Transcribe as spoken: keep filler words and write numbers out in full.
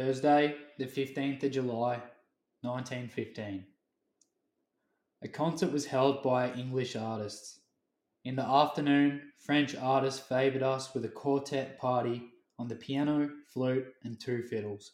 Thursday, the fifteenth of July, nineteen fifteen. A concert was held by English artists. In the afternoon, French artists favoured us with a quartet party on the piano, flute, and two fiddles.